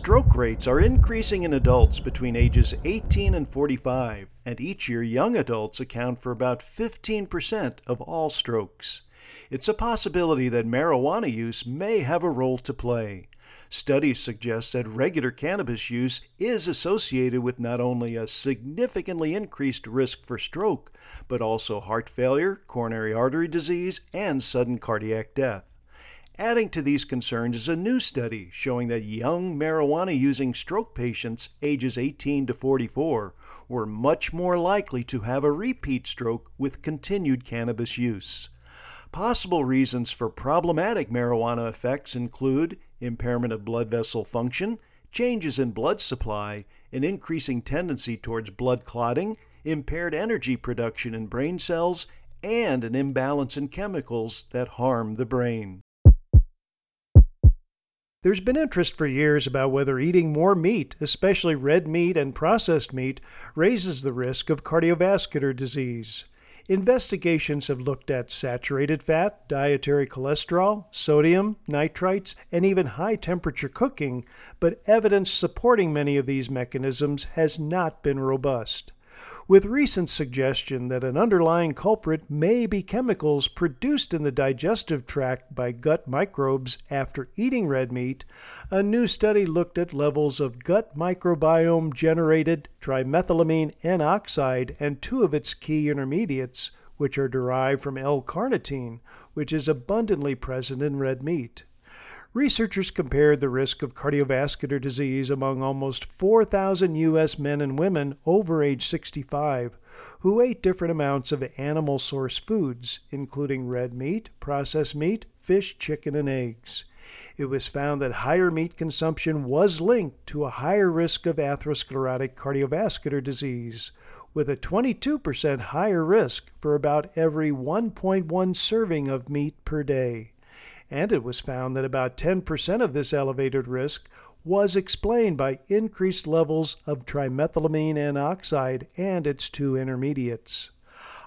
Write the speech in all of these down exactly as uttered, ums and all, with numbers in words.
stroke rates are increasing in adults between ages eighteen and forty-five, and each year young adults account for about fifteen percent of all strokes. It's a possibility that marijuana use may have a role to play. Studies suggest that regular cannabis use is associated with not only a significantly increased risk for stroke, but also heart failure, coronary artery disease, and sudden cardiac death. Adding to these concerns is a new study showing that young marijuana-using stroke patients ages eighteen to forty-four were much more likely to have a repeat stroke with continued cannabis use. Possible reasons for problematic marijuana effects include impairment of blood vessel function, changes in blood supply, an increasing tendency towards blood clotting, impaired energy production in brain cells, and an imbalance in chemicals that harm the brain. There's been interest for years about whether eating more meat, especially red meat and processed meat, raises the risk of cardiovascular disease. Investigations have looked at saturated fat, dietary cholesterol, sodium, nitrites, and even high-temperature cooking, but evidence supporting many of these mechanisms has not been robust, with recent suggestion that an underlying culprit may be chemicals produced in the digestive tract by gut microbes after eating red meat. A new study looked at levels of gut microbiome-generated trimethylamine N-oxide and two of its key intermediates, which are derived from L-carnitine, which is abundantly present in red meat. Researchers compared the risk of cardiovascular disease among almost four thousand U S men and women over age sixty-five who ate different amounts of animal-sourced foods, including red meat, processed meat, fish, chicken, and eggs. It was found that higher meat consumption was linked to a higher risk of atherosclerotic cardiovascular disease, with a twenty-two percent higher risk for about every one point one serving of meat per day. And it was found that about ten percent of this elevated risk was explained by increased levels of trimethylamine N-oxide and its two intermediates.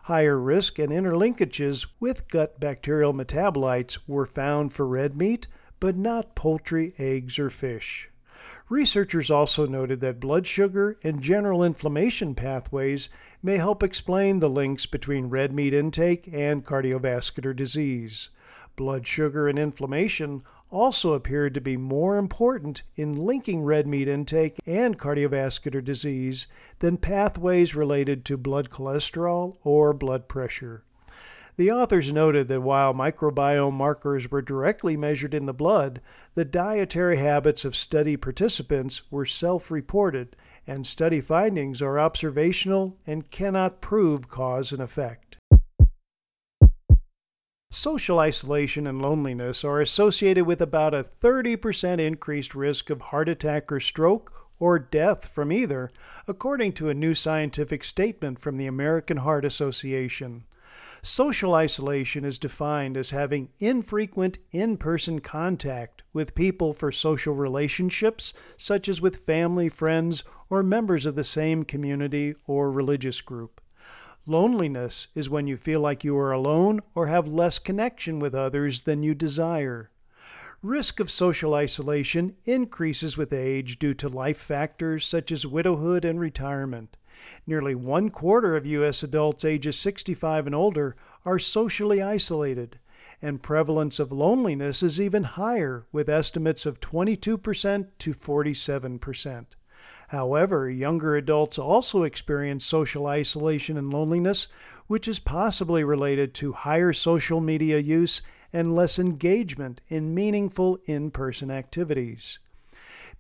Higher risk and interlinkages with gut bacterial metabolites were found for red meat, but not poultry, eggs, or fish. Researchers also noted that blood sugar and general inflammation pathways may help explain the links between red meat intake and cardiovascular disease. Blood sugar and inflammation also appeared to be more important in linking red meat intake and cardiovascular disease than pathways related to blood cholesterol or blood pressure. The authors noted that while microbiome markers were directly measured in the blood, the dietary habits of study participants were self-reported, and study findings are observational and cannot prove cause and effect. Social isolation and loneliness are associated with about a thirty percent increased risk of heart attack or stroke or death from either, according to a new scientific statement from the American Heart Association. Social isolation is defined as having infrequent in-person contact with people for social relationships, such as with family, friends, or members of the same community or religious group. Loneliness is when you feel like you are alone or have less connection with others than you desire. Risk of social isolation increases with age due to life factors such as widowhood and retirement. Nearly one quarter of U S adults ages sixty-five and older are socially isolated, and prevalence of loneliness is even higher, with estimates of twenty-two percent to forty-seven percent. However, younger adults also experience social isolation and loneliness, which is possibly related to higher social media use and less engagement in meaningful in-person activities.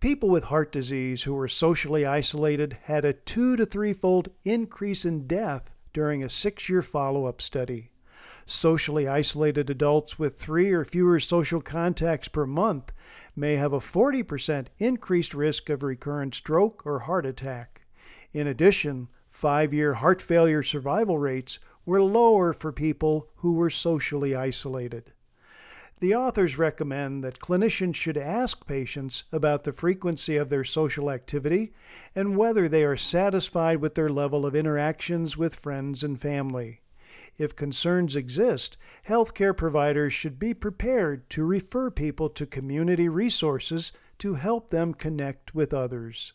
People with heart disease who were socially isolated had a two to threefold increase in death during a six-year follow-up study. Socially isolated adults with three or fewer social contacts per month may have a forty percent increased risk of recurrent stroke or heart attack. In addition, five-year heart failure survival rates were lower for people who were socially isolated. The authors recommend that clinicians should ask patients about the frequency of their social activity and whether they are satisfied with their level of interactions with friends and family. If concerns exist, healthcare providers should be prepared to refer people to community resources to help them connect with others.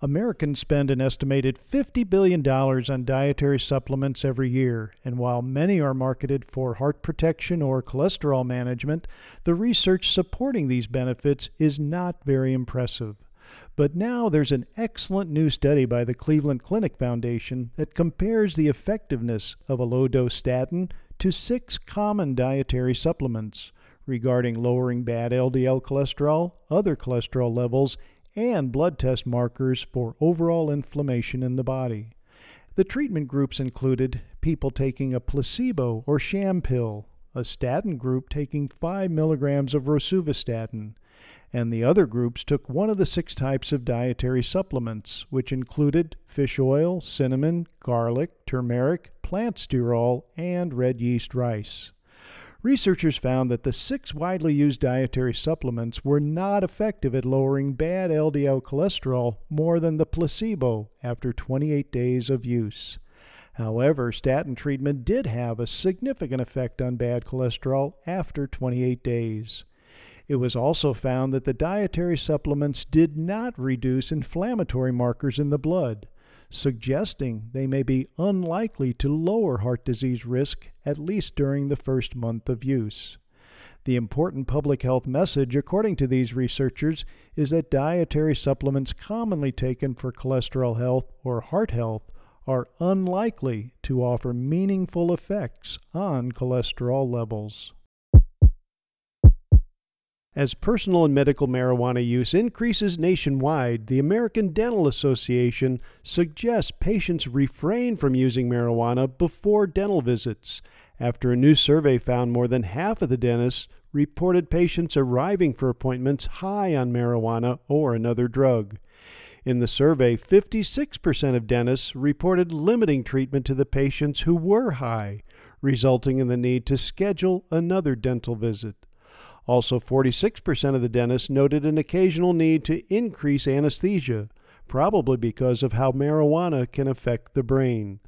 Americans spend an estimated fifty billion dollars on dietary supplements every year, and while many are marketed for heart protection or cholesterol management, the research supporting these benefits is not very impressive. But now there's an excellent new study by the Cleveland Clinic Foundation that compares the effectiveness of a low-dose statin to six common dietary supplements regarding lowering bad L D L cholesterol, other cholesterol levels, and blood test markers for overall inflammation in the body. The treatment groups included people taking a placebo or sham pill, a statin group taking five milligrams of rosuvastatin, and the other groups took one of the six types of dietary supplements, which included fish oil, cinnamon, garlic, turmeric, plant sterol, and red yeast rice. Researchers found that the six widely used dietary supplements were not effective at lowering bad L D L cholesterol more than the placebo after twenty-eight days of use. However, statin treatment did have a significant effect on bad cholesterol after twenty-eight days. It was also found that the dietary supplements did not reduce inflammatory markers in the blood, suggesting they may be unlikely to lower heart disease risk at least during the first month of use. The important public health message, according to these researchers, is that dietary supplements commonly taken for cholesterol health or heart health are unlikely to offer meaningful effects on cholesterol levels. As personal and medical marijuana use increases nationwide, the American Dental Association suggests patients refrain from using marijuana before dental visits, after a new survey found more than half of the dentists reported patients arriving for appointments high on marijuana or another drug. In the survey, fifty-six percent of dentists reported limiting treatment to the patients who were high, resulting in the need to schedule another dental visit. Also, forty-six percent of the dentists noted an occasional need to increase anesthesia, probably because of how marijuana can affect the brain.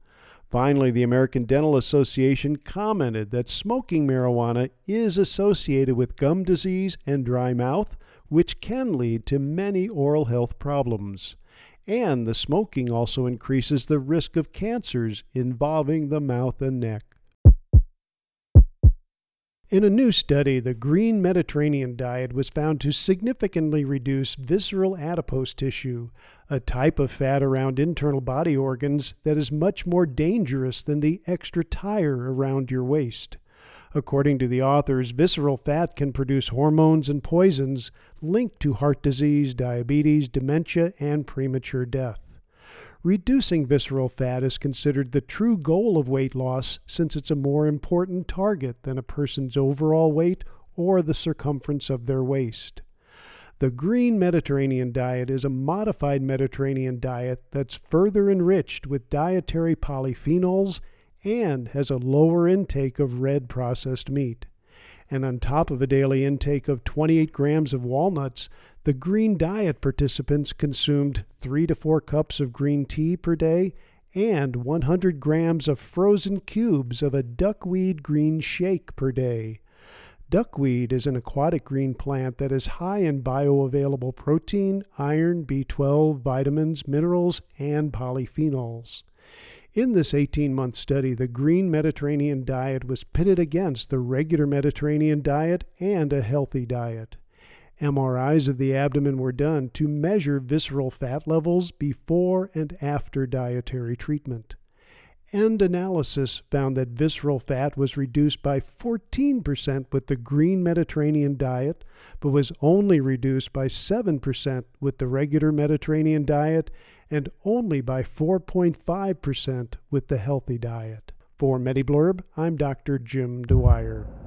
Finally, the American Dental Association commented that smoking marijuana is associated with gum disease and dry mouth, which can lead to many oral health problems. And the smoking also increases the risk of cancers involving the mouth and neck. In a new study, the Green Mediterranean diet was found to significantly reduce visceral adipose tissue, a type of fat around internal body organs that is much more dangerous than the extra tire around your waist. According to the authors, visceral fat can produce hormones and poisons linked to heart disease, diabetes, dementia, and premature death. Reducing visceral fat is considered the true goal of weight loss since it's a more important target than a person's overall weight or the circumference of their waist. The Green Mediterranean diet is a modified Mediterranean diet that's further enriched with dietary polyphenols and has a lower intake of red processed meat. And on top of a daily intake of twenty-eight grams of walnuts, the green diet participants consumed three to four cups of green tea per day and one hundred grams of frozen cubes of a duckweed green shake per day. Duckweed is an aquatic green plant that is high in bioavailable protein, iron, B twelve, vitamins, minerals, and polyphenols. In this eighteen-month study, the Green Mediterranean diet was pitted against the regular Mediterranean diet and a healthy diet. M R Is of the abdomen were done to measure visceral fat levels before and after dietary treatment. End analysis found that visceral fat was reduced by fourteen percent with the Green Mediterranean diet, but was only reduced by seven percent with the regular Mediterranean diet and only by four point five percent with the healthy diet. For Mediblurb, I'm Doctor Jim DeWire.